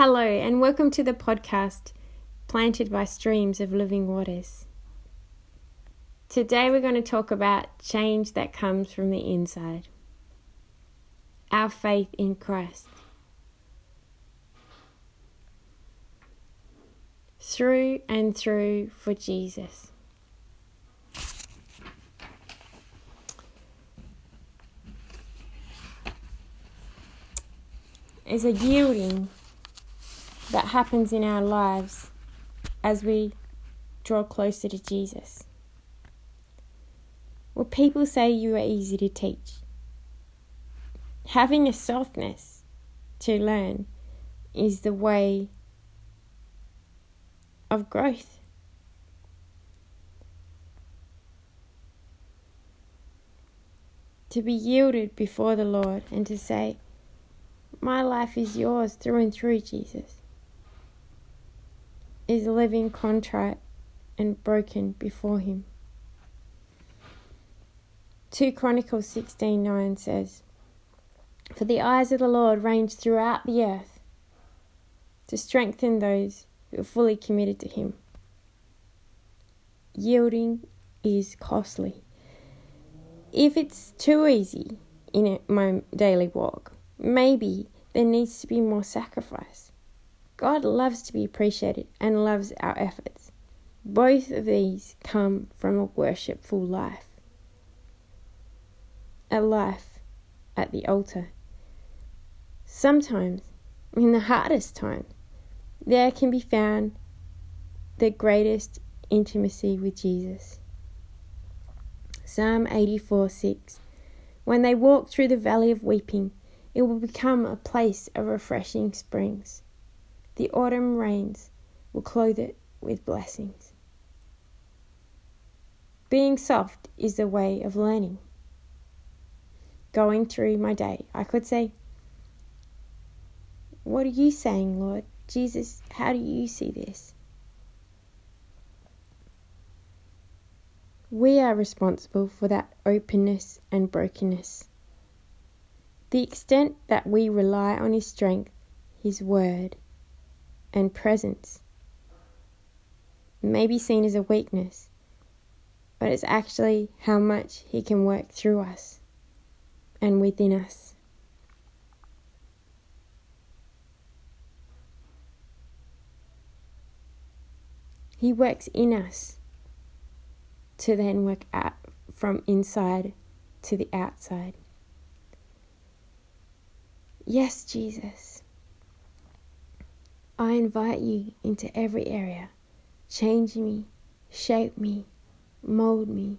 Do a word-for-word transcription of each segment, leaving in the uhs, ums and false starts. Hello and welcome to the podcast, Planted by Streams of Living Waters. Today we're going to talk about change that comes from the inside. Our faith in Christ. Through and through for Jesus. It's a yielding that happens in our lives as we draw closer to Jesus. Well, people say you are easy to teach. Having a softness to learn is the way of growth. To be yielded before the Lord and to say, my life is yours through and through, Jesus, is living contrite and broken before him. Second Chronicles sixteen nine says, for the eyes of the Lord range throughout the earth to strengthen those who are fully committed to him. Yielding is costly. If it's too easy in my daily walk, maybe there needs to be more sacrifice. God loves to be appreciated and loves our efforts. Both of these come from a worshipful life. A life at the altar. Sometimes, in the hardest time, there can be found the greatest intimacy with Jesus. Psalm eighty-four six. When they walk through the valley of weeping, it will become a place of refreshing springs. The autumn rains will clothe it with blessings. Being soft is the way of learning. Going through my day, I could say, what are you saying, Lord? Jesus, how do you see this? We are responsible for that openness and brokenness. The extent that we rely on his strength, his word, and presence may be seen as a weakness, but it's actually how much he can work through us and within us. He works in us to then work out from inside to the outside. Yes, Jesus, I invite you into every area. Change me, shape me, mold me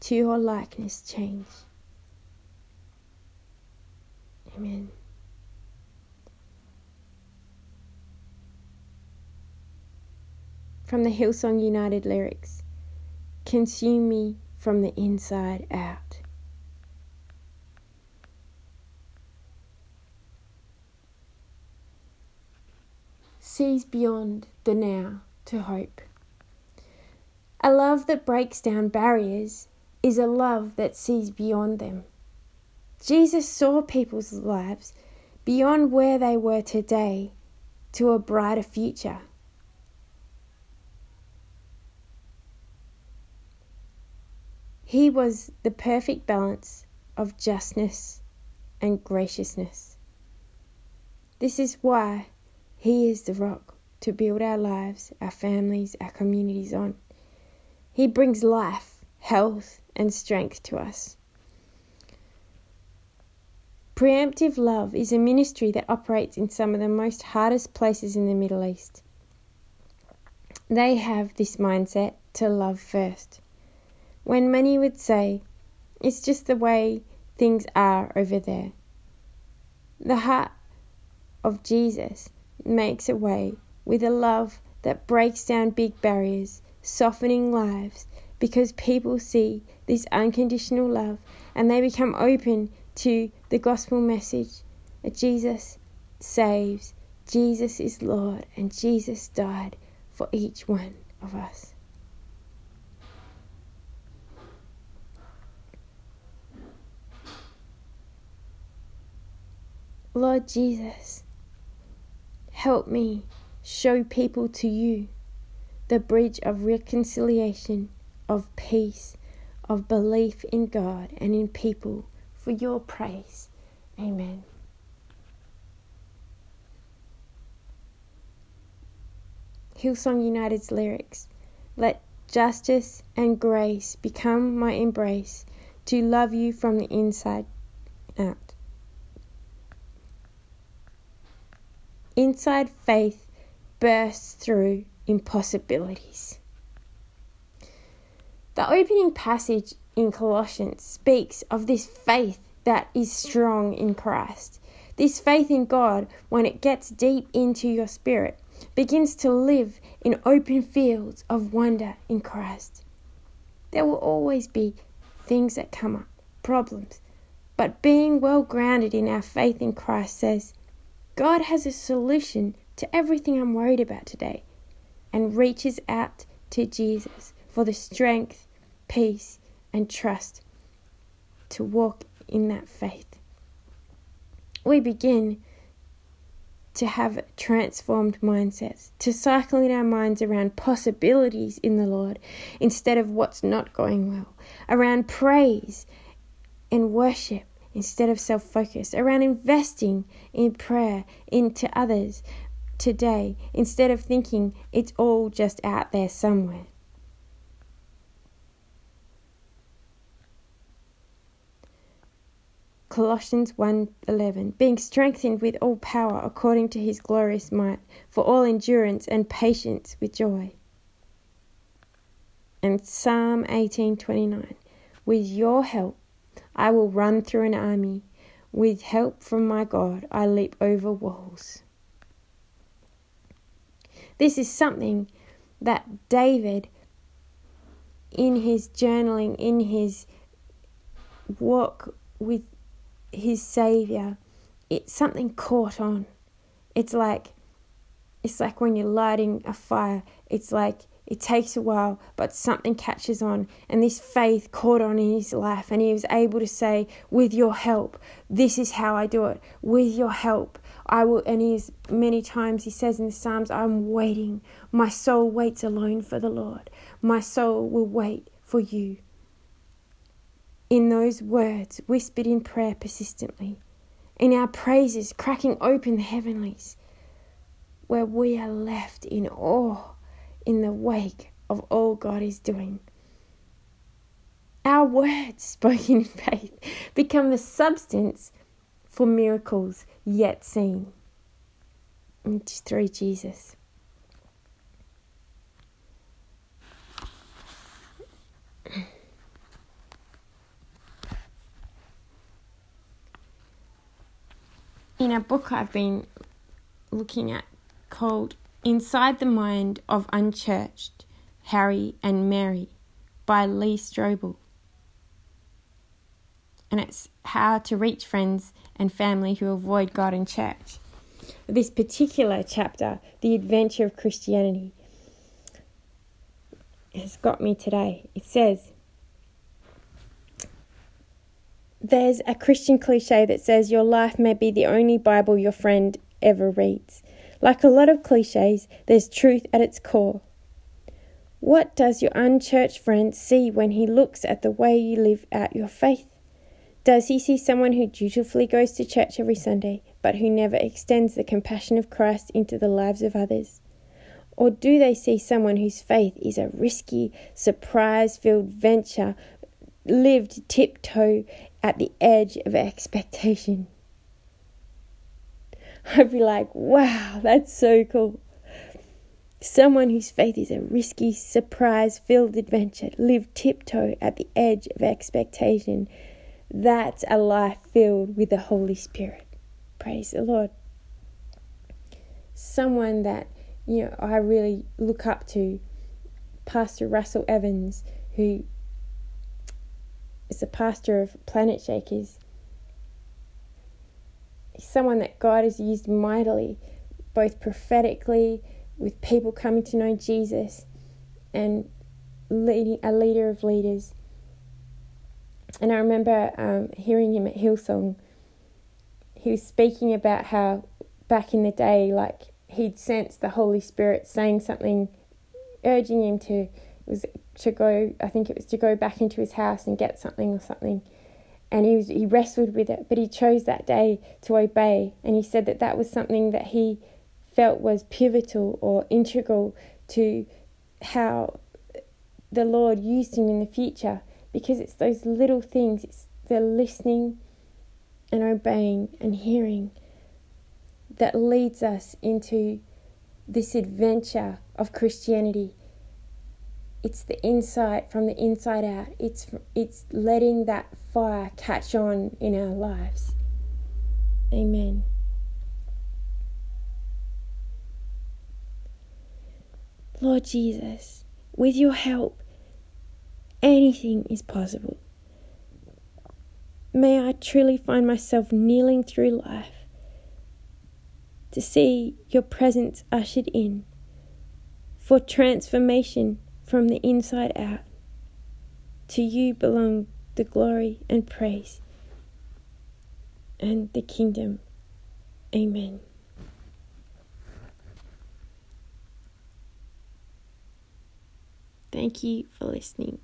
to your likeness change. Amen. From the Hillsong United lyrics, consume me from the inside out. Sees beyond the now to hope. A love that breaks down barriers is a love that sees beyond them. Jesus saw people's lives beyond where they were today to a brighter future. He was the perfect balance of justness and graciousness. This is why he is the rock to build our lives, our families, our communities on. He brings life, health, and strength to us. Preemptive Love is a ministry that operates in some of the most hardest places in the Middle East. They have this mindset to love first. When many would say, it's just the way things are over there. The heart of Jesus makes a way with a love that breaks down big barriers, softening lives, because people see this unconditional love and they become open to the gospel message that Jesus saves, Jesus is Lord, and Jesus died for each one of us. Lord Jesus, Help me show people to you the bridge of reconciliation, of peace, of belief in God and in people for your praise. Amen. Hillsong United's lyrics. Let justice and grace become my embrace, to love you from the inside out. Inside faith bursts through impossibilities. The opening passage in Colossians speaks of this faith that is strong in Christ. This faith in God, when it gets deep into your spirit, begins to live in open fields of wonder in Christ. There will always be things that come up, problems, but being well grounded in our faith in Christ says, God has a solution to everything I'm worried about today, and reaches out to Jesus for the strength, peace, and trust to walk in that faith. We begin to have transformed mindsets, to cycle in our minds around possibilities in the Lord instead of what's not going well, around praise and worship instead of self-focus, around investing in prayer into others today instead of thinking it's all just out there somewhere. Colossians one eleven, being strengthened with all power according to his glorious might, for all endurance and patience with joy. And Psalm eighteen twenty-nine, with your help I will run through an army, with help from my God I leap over walls. This is something that David, in his journaling, in his walk with his Saviour, it's something caught on. It's like it's like when you're lighting a fire. It's like it takes a while, but something catches on. And this faith caught on in his life, and he was able to say, with your help, this is how I do it. With your help, I will. And he's, many times he says in the Psalms, I'm waiting. My soul waits alone for the Lord. My soul will wait for you. In those words whispered in prayer persistently, in our praises cracking open the heavenlies, where we are left in awe in the wake of all God is doing. Our words spoken in faith become the substance for miracles yet seen, which is through Jesus. In a book I've been looking at called Inside the Mind of Unchurched, Harry and Mary by Lee Strobel. And it's how to reach friends and family who avoid God and church. This particular chapter, The Adventure of Christianity, has got me today. It says, there's a Christian cliche that says your life may be the only Bible your friend ever reads. Like a lot of cliches, there's truth at its core. What does your unchurched friend see when he looks at the way you live out your faith? Does he see someone who dutifully goes to church every Sunday, but who never extends the compassion of Christ into the lives of others? Or do they see someone whose faith is a risky, surprise-filled venture, lived tiptoe at the edge of expectation? I'd be like, wow, that's so cool. Someone whose faith is a risky, surprise-filled adventure, lived tiptoe at the edge of expectation. That's a life filled with the Holy Spirit. Praise the Lord. Someone that, you know, I really look up to, Pastor Russell Evans, who is the pastor of Planet Shakers. He's someone that God has used mightily, both prophetically, with people coming to know Jesus, and leading, a leader of leaders. And I remember um, hearing him at Hillsong. He was speaking about how back in the day, like, he'd sensed the Holy Spirit saying something, urging him to was to go, I think it was to go back into his house and get something or something. And he was, he wrestled with it, but he chose that day to obey. And he said that that was something that he felt was pivotal or integral to how the Lord used him in the future, because it's those little things. It's the listening and obeying and hearing that leads us into this adventure of Christianity. It's the insight from the inside out. It's it's letting that fire catch on in our lives. Amen. Lord Jesus, with your help, anything is possible. May I truly find myself kneeling through life to see your presence ushered in for transformation from the inside out. To you belong the glory and praise and the kingdom. Amen. Thank you for listening.